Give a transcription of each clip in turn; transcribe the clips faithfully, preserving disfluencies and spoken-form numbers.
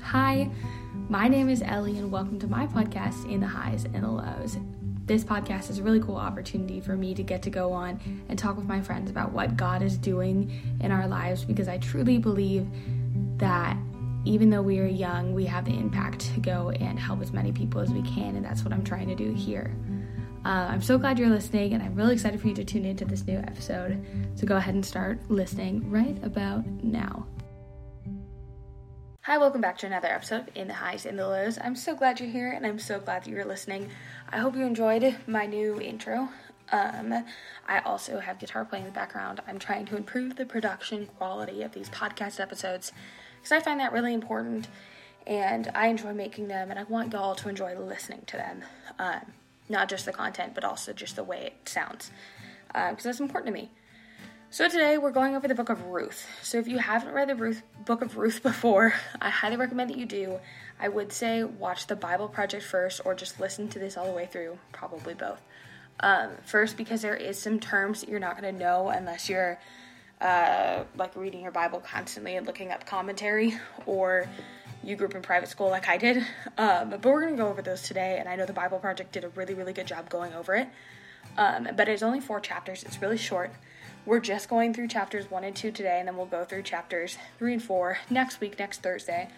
Hi, my name is Ellie and welcome to my podcast, In the Highs and the Lows. This podcast is a really cool opportunity for me to get to go on and talk with my friends about what God is doing in our lives, because I truly believe that even though we are young, we have the impact to go and help as many people as we can, and that's what I'm trying to do here. Uh, I'm so glad you're listening, and I'm really excited for you to tune into this new episode. So go ahead and start listening right about now. Hi, welcome back to another episode of In the Highs and the Lows. I'm so glad you're here, and I'm so glad that you're listening. I hope you enjoyed my new intro. Um, I also have guitar playing in the background. I'm trying to improve the production quality of these podcast episodes because I find that really important, and I enjoy making them, and I want y'all to enjoy listening to them. Um, not just the content, but also just the way it sounds, because um, that's important to me. So today we're going over the book of Ruth. So if you haven't read the Ruth, book of Ruth before, I highly recommend that you do. I would say watch the Bible Project first, or just listen to this all the way through, probably both. Um, first, because there is some terms that you're not going to know unless you're uh, like reading your Bible constantly and looking up commentary, or you grew up in private school like I did. Um, but we're going to go over those today, and I know the Bible Project did a really, really good job going over it. Um, but it's only four chapters. It's really short. We're just going through chapters one and two today, and then we'll go through chapters three and four next week, next Thursday.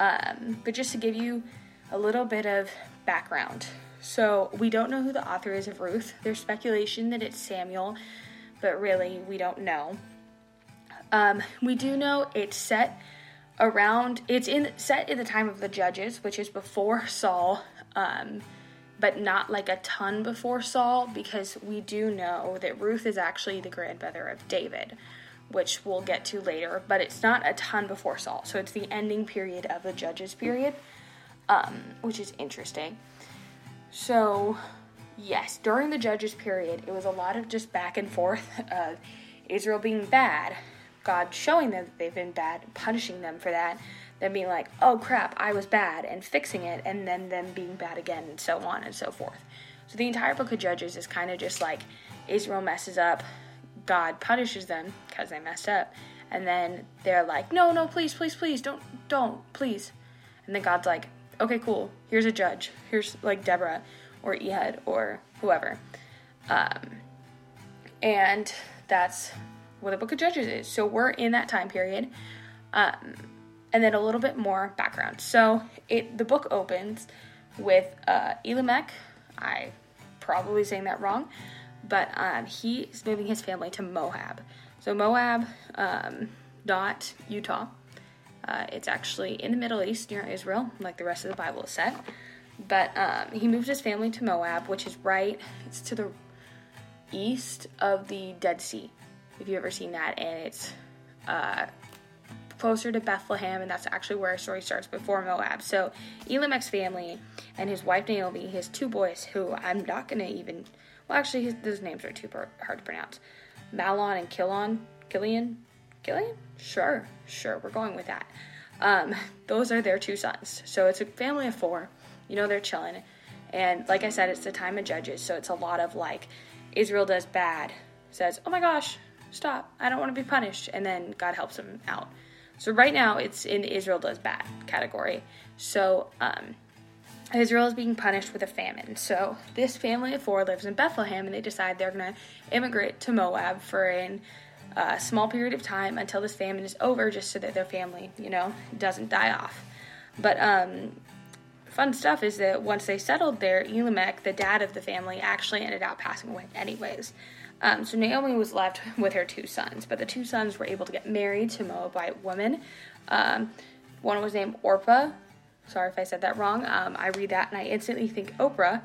Um, but just to give you a little bit of background. So we don't know who the author is of Ruth. There's speculation that it's Samuel, but really we don't know. Um, we do know it's set around, it's in set in the time of the Judges, which is before Saul, um, but not like a ton before Saul, because we do know that Ruth is actually the grandmother of David, which we'll get to later, but it's not a ton before Saul. So it's the ending period of the Judges period, um, which is interesting. So yes, during the Judges period, it was a lot of just back and forth of Israel being bad, God showing them that they've been bad, punishing them for that, them being like, oh crap, I was bad, and fixing it, and then them being bad again, and so on and so forth. So the entire book of Judges is kind of just like, Israel messes up, God punishes them because they messed up, and then they're like, no, no, please, please, please, don't, don't, please. And then God's like, okay, cool, here's a judge, here's like Deborah, or Ehud, or whoever. Um, and that's what the book of Judges is. So we're in that time period. Um... And then a little bit more background. So it the book opens with uh, Elimech. I'm probably saying that wrong. But um, he is moving his family to Moab. So Moab, um, not Utah. Uh, it's actually in the Middle East near Israel, like the rest of the Bible is set. But um, he moved his family to Moab, which is right, it's to the east of the Dead Sea, if you've ever seen that. And it's Uh, closer to Bethlehem, and that's actually where our story starts, before Moab. So Elimech's family and his wife Naomi, his two boys, who I'm not going to even, well actually his, those names are too per, hard to pronounce, Malon and Killon, Killon, Killon? Sure, sure, we're going with that. Um, those are their two sons. So it's a family of four, you know, they're chilling, and like I said, it's the time of Judges, so it's a lot of like, Israel does bad, says, oh my gosh, stop, I don't want to be punished, and then God helps them out. So right now, it's in Israel does bad category. So um, Israel is being punished with a famine. So this family of four lives in Bethlehem, and they decide they're going to immigrate to Moab for a uh, small period of time until this famine is over, just so that their family, you know, doesn't die off. But um, fun stuff is that once they settled there, Elimech, the dad of the family, actually ended up passing away anyways. Um, so Naomi was left with her two sons, but the two sons were able to get married to Moabite women. Um, one was named Orpah. Sorry if I said that wrong. Um, I read that and I instantly think Oprah.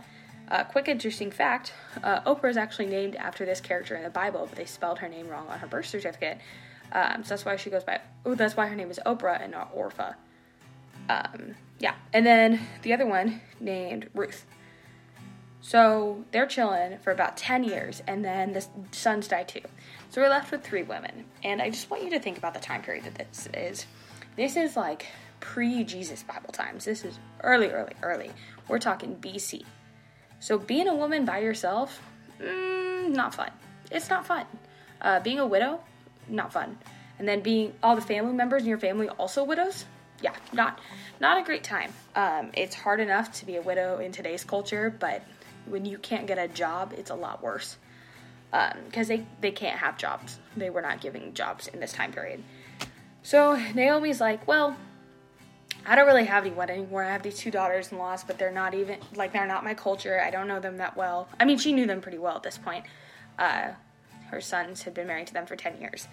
Uh, quick interesting fact, uh, Oprah is actually named after this character in the Bible, but they spelled her name wrong on her birth certificate. Um, so that's why she goes by, oh, that's why her name is Oprah and not Orpah. Um, yeah. And then the other one named Ruth. So they're chilling for about ten years, and then the sons die too. So we're left with three women, and I just want you to think about the time period that this is. This is like pre-Jesus Bible times. This is early, early, early. We're talking B C. So being a woman by yourself, mm, not fun. It's not fun. Uh, being a widow, not fun. And then being all the family members in your family also widows, yeah, not not a great time. Um, it's hard enough to be a widow in today's culture, but when you can't get a job, it's a lot worse. Because um, they, they can't have jobs. They were not giving jobs in this time period. So Naomi's like, well, I don't really have anyone anymore. I have these two daughters-in-law, but they're not even, like, they're not my culture. I don't know them that well. I mean, she knew them pretty well at this point. Uh, her sons had been married to them for ten years.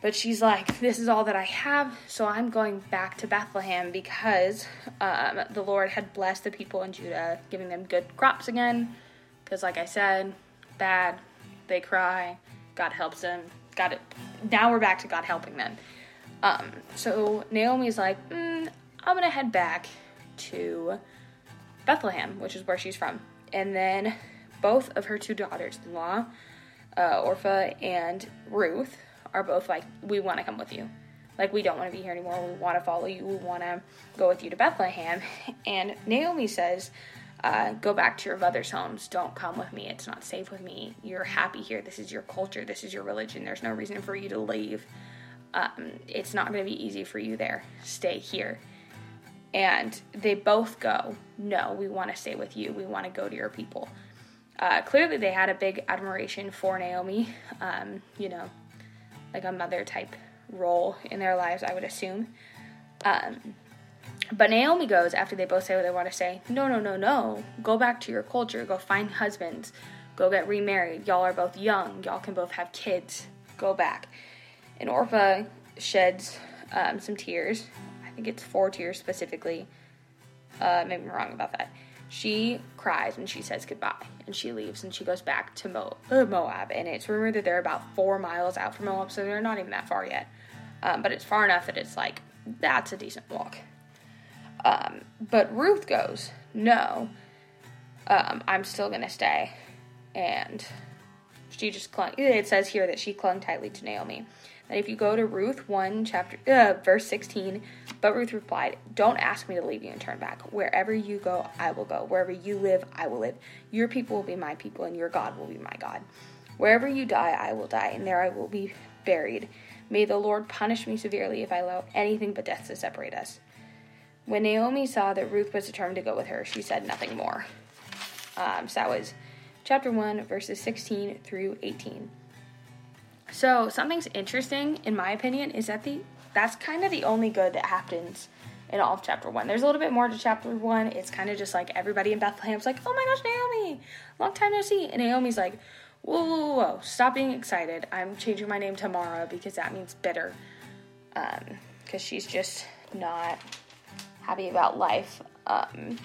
But she's like, this is all that I have, so I'm going back to Bethlehem because um, the Lord had blessed the people in Judah, giving them good crops again. Because like I said, bad, they cry, God helps them. God, it. Now we're back to God helping them. Um, so Naomi's like, mm, I'm going to head back to Bethlehem, which is where she's from. And then both of her two daughters-in-law, uh, Orpah and Ruth, are both like, we want to come with you. Like, we don't want to be here anymore. We want to follow you. We want to go with you to Bethlehem. And Naomi says, uh, go back to your mother's homes. Don't come with me. It's not safe with me. You're happy here. This is your culture. This is your religion. There's no reason for you to leave. Um, it's not going to be easy for you there. Stay here. And they both go, no, we want to stay with you. We want to go to your people. Uh, clearly, they had a big admiration for Naomi. Um, you know, like a mother type role in their lives, I would assume. Um, but Naomi goes, after they both say what they want to say, no, no, no, no, go back to your culture, go find husbands, go get remarried, y'all are both young, y'all can both have kids, go back. And Orpah sheds um, some tears, I think it's four tears specifically, uh, maybe I'm wrong about that. She cries and she says goodbye, and she leaves and she goes back to Mo- uh, Moab, and it's rumored that they're about four miles out from Moab, so they're not even that far yet, um, but it's far enough that it's like, that's a decent walk. Um, but Ruth goes, no, um, I'm still going to stay, and she just clung, it says here that she clung tightly to Naomi. And if you go to Ruth one, chapter uh, verse sixteen, but Ruth replied, don't ask me to leave you and turn back. Wherever you go, I will go. Wherever you live, I will live. Your people will be my people, and your God will be my God. Wherever you die, I will die, and there I will be buried. May the Lord punish me severely if I allow anything but death to separate us. When Naomi saw that Ruth was determined to go with her, she said nothing more. Um, so that was chapter one, verses sixteen through eighteen. So something's interesting, in my opinion, is that the that's kind of the only good that happens in all of chapter one. There's a little bit more to chapter one. It's kind of just like everybody in Bethlehem's like, oh my gosh, Naomi, long time no see. And Naomi's like, whoa, whoa, whoa, stop being excited. I'm changing my name to Mara because that means bitter. Um, because she's just not happy about life. Um,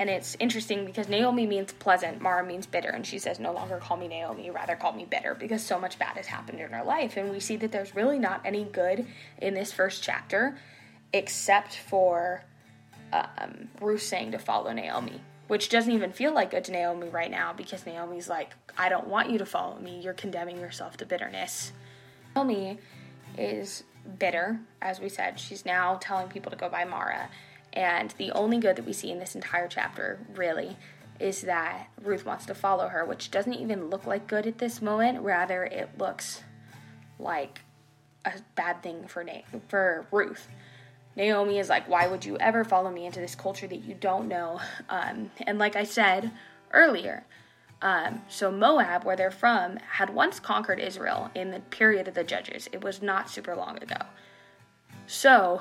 and it's interesting because Naomi means pleasant, Mara means bitter, and she says, no longer call me Naomi, rather call me bitter, because so much bad has happened in her life, and we see that there's really not any good in this first chapter, except for um, Ruth saying to follow Naomi, which doesn't even feel like good to Naomi right now, because Naomi's like, I don't want you to follow me, you're condemning yourself to bitterness. Naomi is bitter, as we said, she's now telling people to go by Mara. And the only good that we see in this entire chapter, really, is that Ruth wants to follow her, which doesn't even look like good at this moment. Rather, it looks like a bad thing for Na- for Ruth. Naomi is like, why would you ever follow me into this culture that you don't know? Um, and like I said earlier, um, so Moab, where they're from, had once conquered Israel in the period of the Judges. It was not super long ago. So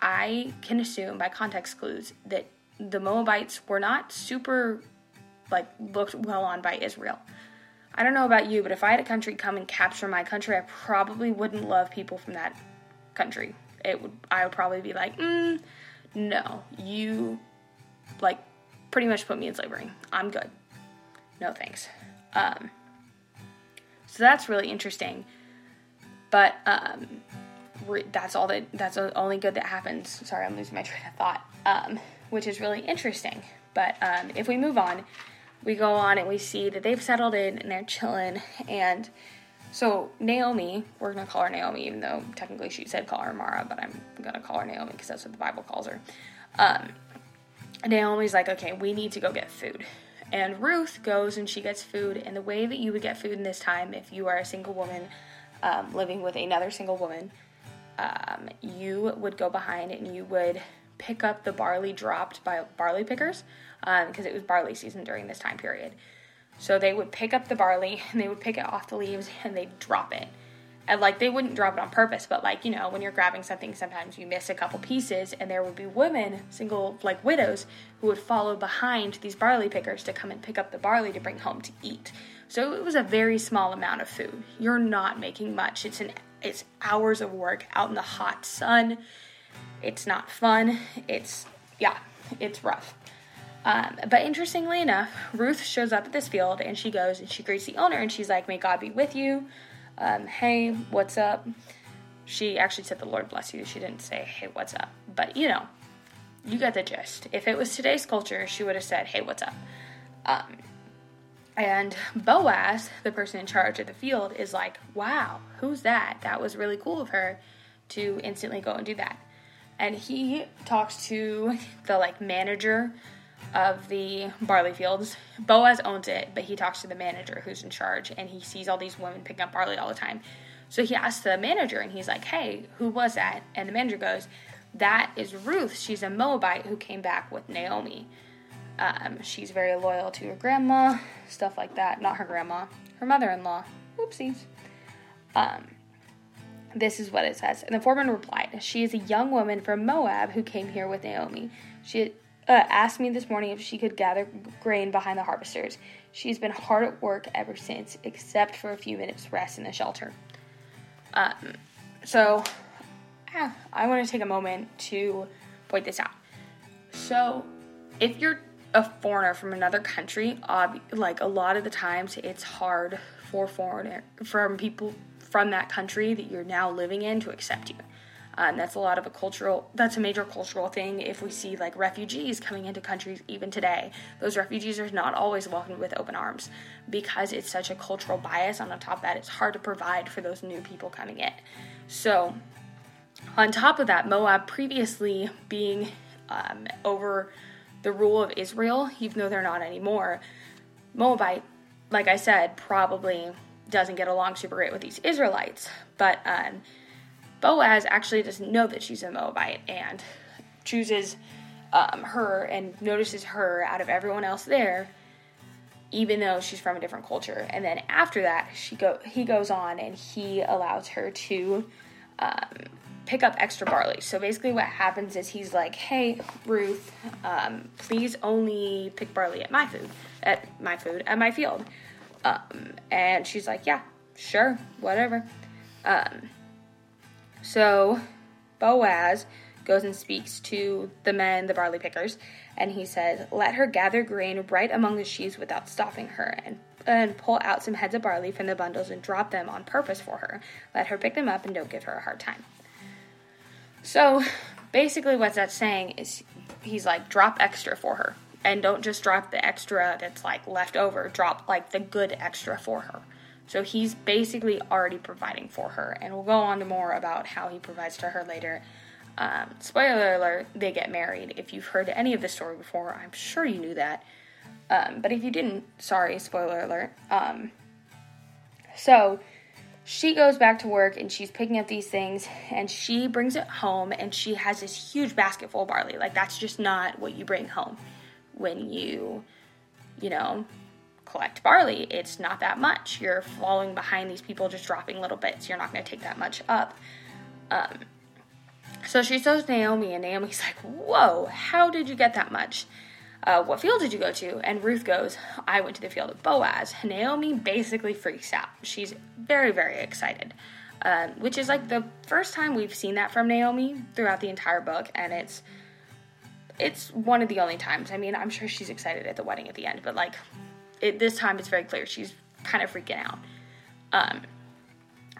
I can assume by context clues that the Moabites were not super, like, looked well on by Israel. I don't know about you, but if I had a country come and capture my country, I probably wouldn't love people from that country. It would, I would probably be like, mm, no, you, like, pretty much put me in slavery. I'm good. No thanks. Um, so that's really interesting. But, um... that's all that that's the only good that happens. Sorry, I'm losing my train of thought, um, which is really interesting. But um, if we move on, we go on and we see that they've settled in and they're chilling, and So Naomi, we're going to call her Naomi, even though technically she said call her Mara, but I'm going to call her Naomi because that's what the Bible calls her. Um, Naomi's like, okay, we need to go get food. And Ruth goes and she gets food. And the way that you would get food in this time, if you are a single woman um, living with another single woman, um, you would go behind and you would pick up the barley dropped by barley pickers because um, it was barley season during this time period. So they would pick up the barley and they would pick it off the leaves and they'd drop it. And like, they wouldn't drop it on purpose, but like, you know, when you're grabbing something, sometimes you miss a couple pieces, and there would be women, single, like widows, who would follow behind these barley pickers to come and pick up the barley to bring home to eat. So it was a very small amount of food. You're not making much. It's an, it's hours of work out in the hot sun. It's not fun. It's, yeah, it's rough. Um, but interestingly enough, Ruth shows up at this field, and she goes and she greets the owner, and she's like, "May God be with you. Um, hey, what's up?" She actually said, "The Lord bless you." She didn't say, "Hey, what's up?" But, you know, you got the gist. If it was today's culture, she would have said, "Hey, what's up?" Um, and Boaz, the person in charge of the field, is like, "Wow, who's that? That was really cool of her to instantly go and do that." And he talks to the, like, manager of the barley fields. Boaz owns it, but he talks to the manager who's in charge, and he sees all these women picking up barley all the time. So he asks the manager, and he's like, "Hey, who was that?" And the manager goes, "That is Ruth. She's a Moabite who came back with Naomi. Um, she's very loyal to her grandma," stuff like that. Not her grandma, her mother-in-law. Oopsies. Um, this is what it says. And the foreman replied, "She is a young woman from Moab who came here with Naomi. She Uh, asked me this morning if she could gather grain behind the harvesters. She's been hard at work ever since, except for a few minutes rest in the shelter." Um, so, yeah, I want to take a moment to point this out. So, if you're a foreigner from another country, ob- like a lot of the times, it's hard for foreigner from people from that country that you're now living in to accept you. Um, that's a lot of a cultural, that's a major cultural thing. If we see like refugees coming into countries even today, those refugees are not always welcomed with open arms because it's such a cultural bias. On top of that, it's hard to provide for those new people coming in. So on top of that, Moab previously being um, over the rule of Israel, even though they're not anymore, Moabite, like I said, probably doesn't get along super great with these Israelites, but um Boaz actually doesn't know that she's a Moabite and chooses um, her and notices her out of everyone else there, even though she's from a different culture. And then after that, she go he goes on and he allows her to um, pick up extra barley. So basically what happens is he's like, "Hey, Ruth, um, please only pick barley at my food, at my food, at my field." Um, and she's like, "Yeah, sure, whatever." Um, So Boaz goes and speaks to the men, the barley pickers, and he says, "Let her gather grain right among the sheaves without stopping her, and, and pull out some heads of barley from the bundles and drop them on purpose for her. Let her pick them up and don't give her a hard time." So basically what that's saying is he's like, drop extra for her, and don't just drop the extra that's like left over, drop like the good extra for her. So he's basically already providing for her. And we'll go on to more about how he provides to her later. Um, spoiler alert, they get married. If you've heard any of this story before, I'm sure you knew that. Um, but if you didn't, sorry, spoiler alert. Um, so she goes back to work and she's picking up these things and she brings it home and she has this huge basket full of barley. Like, that's just not what you bring home when you, you know, collect barley. It's not that much. You're following behind these people, just dropping little bits. You're not going to take that much up. Um, so she shows Naomi, and Naomi's like, "Whoa, how did you get that much? Uh, what field did you go to?" And Ruth goes, "I went to the field of Boaz." Naomi basically freaks out. She's very, very excited, um, which is like the first time we've seen that from Naomi throughout the entire book, and it's it's one of the only times. I mean, I'm sure she's excited at the wedding at the end, but like, It, this time it's very clear she's kind of freaking out. Um,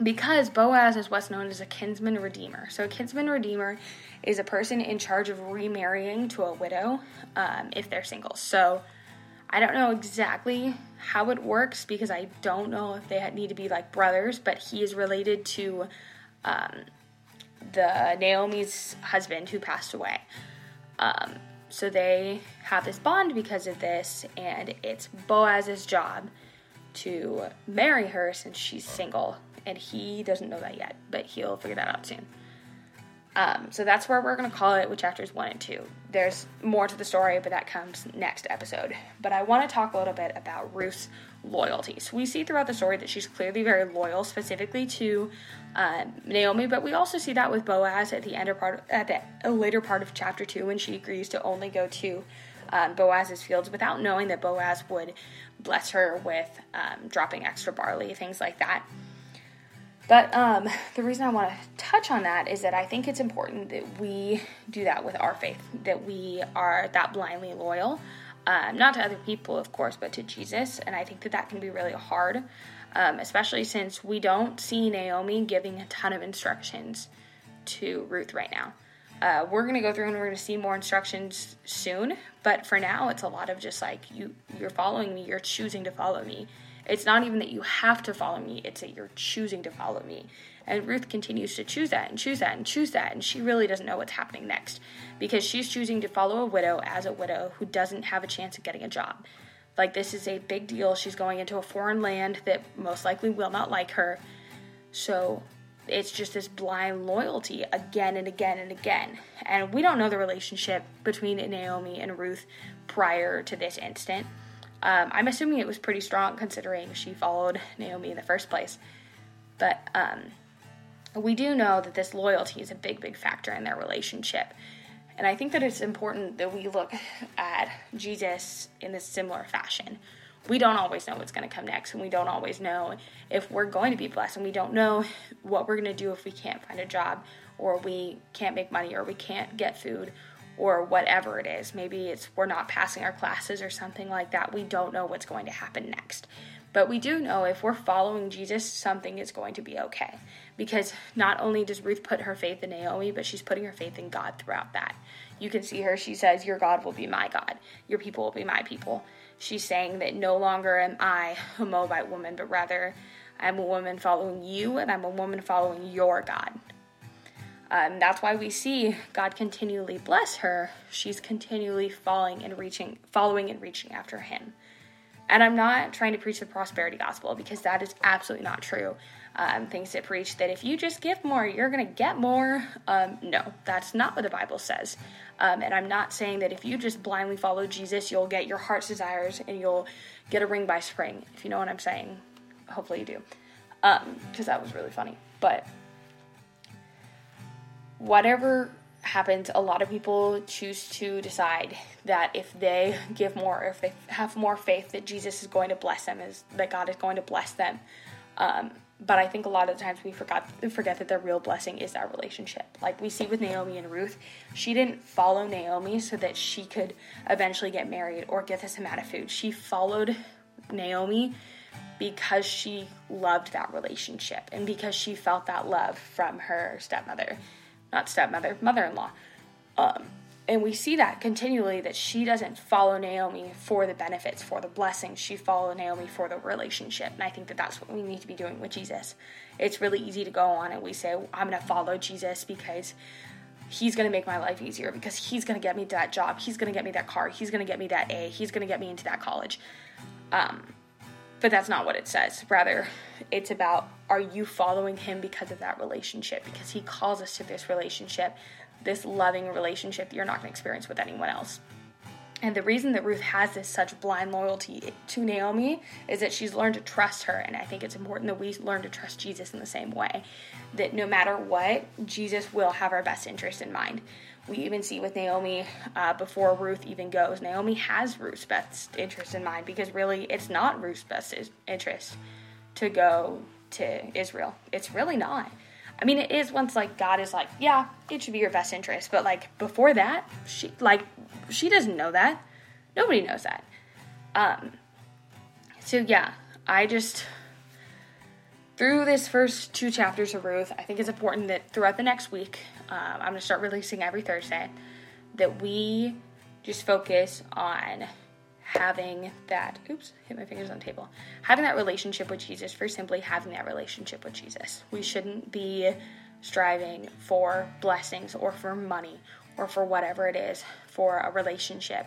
because Boaz is what's known as a kinsman redeemer. So a kinsman redeemer is a person in charge of remarrying to a widow um, if they're single. So I don't know exactly how it works because I don't know if they need to be like brothers, but he is related to um, the Naomi's husband who passed away. Um, so they have this bond because of this, and it's Boaz's job to marry her since she's single, and he doesn't know that yet, but he'll figure that out soon. Um, so that's where we're going to call it with chapters one and two. There's more to the story, but that comes next episode. But I want to talk a little bit about Ruth's loyalty. So we see throughout the story that she's clearly very loyal, specifically to uh, Naomi, but we also see that with Boaz at the end or part, at the later part of chapter two, when she agrees to only go to um, Boaz's fields without knowing that Boaz would bless her with um, dropping extra barley, things like that. But um, the reason I want to touch on that is that I think it's important that we do that with our faith, that we are that blindly loyal, um, not to other people, of course, but to Jesus. And I think that that can be really hard, um, especially since we don't see Naomi giving a ton of instructions to Ruth right now. Uh, we're going to go through and we're going to see more instructions soon. But for now, it's a lot of just like, you, you're following me, you're choosing to follow me. It's not even that you have to follow me, it's that you're choosing to follow me. And Ruth continues to choose that and choose that and choose that, and she really doesn't know what's happening next because she's choosing to follow a widow as a widow who doesn't have a chance of getting a job. Like, this is a big deal. She's going into a foreign land that most likely will not like her. So it's just this blind loyalty again and again and again. And we don't know the relationship between Naomi and Ruth prior to this instant. Um, I'm assuming it was pretty strong considering she followed Naomi in the first place. But um, we do know that this loyalty is a big, big factor in their relationship. And I think that it's important that we look at Jesus in this similar fashion. We don't always know what's going to come next, and we don't always know if we're going to be blessed, and we don't know what we're going to do if we can't find a job, or we can't make money, or we can't get food, or whatever it is. Maybe it's we're not passing our classes or something like that. We don't know what's going to happen next. But we do know if we're following Jesus, something is going to be okay. Because not only does Ruth put her faith in Naomi, but she's putting her faith in God throughout that. You can see her, she says, your God will be my God. Your people will be my people. She's saying that no longer am I a Moabite woman, but rather I'm a woman following you, and I'm a woman following your God. Um, that's why we see God continually bless her. She's continually falling and reaching, following and reaching after him. And I'm not trying to preach the prosperity gospel because that is absolutely not true. Um, things that preach that if you just give more, you're going to get more. Um, no, that's not what the Bible says. Um, and I'm not saying that if you just blindly follow Jesus, you'll get your heart's desires and you'll get a ring by spring. If you know what I'm saying, hopefully you do. Um, because that was really funny. But whatever happens, a lot of people choose to decide that if they give more, if they have more faith, that Jesus is going to bless them, is that God is going to bless them. Um, but I think a lot of the times we forgot, forget that their real blessing is that relationship. Like we see with Naomi and Ruth, she didn't follow Naomi so that she could eventually get married or get this amount of food. She followed Naomi because she loved that relationship and because she felt that love from her stepmother. Not stepmother, mother-in-law. Um, and we see that continually, that she doesn't follow Naomi for the benefits, for the blessings. She follows Naomi for the relationship. And I think that that's what we need to be doing with Jesus. It's really easy to go on and we say, I'm going to follow Jesus because he's going to make my life easier, because he's going to get me to that job. He's going to get me that car. He's going to get me that A. He's going to get me into that college. Um, but that's not what it says. Rather, it's about, are you following him because of that relationship? Because he calls us to this relationship, this loving relationship that you're not going to experience with anyone else. And the reason that Ruth has this such blind loyalty to Naomi is that she's learned to trust her. And I think it's important that we learn to trust Jesus in the same way, that no matter what, Jesus will have our best interest in mind. We even see with Naomi, uh, before Ruth even goes, Naomi has Ruth's best interest in mind, because really it's not Ruth's best interest to go to Israel. It's really not. I mean, it is once like God is like, yeah, it should be your best interest. But like before that, she like she doesn't know that. Nobody knows that. Um, so yeah, I just through this first two chapters of Ruth, I think it's important that throughout the next week, um, I'm gonna start releasing every Thursday, that we just focus on having that, oops, hit my fingers on the table, having that relationship with Jesus for simply having that relationship with Jesus. We shouldn't be striving for blessings or for money or for whatever it is for a relationship,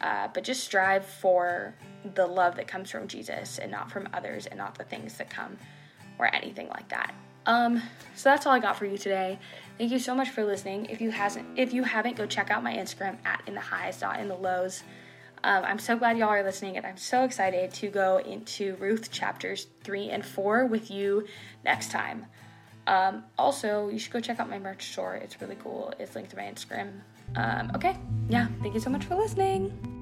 uh, but just strive for the love that comes from Jesus and not from others and not the things that come or anything like that. Um, so that's all I got for you today. Thank you so much for listening. If you hasn't, if you haven't, go check out my Instagram at in the highs, not in the lows. Um, I'm so glad y'all are listening, and I'm so excited to go into Ruth chapters three and four with you next time. Um, also, you should go check out my merch store. It's really cool. It's linked to my Instagram. Um, okay. Yeah. Thank you so much for listening.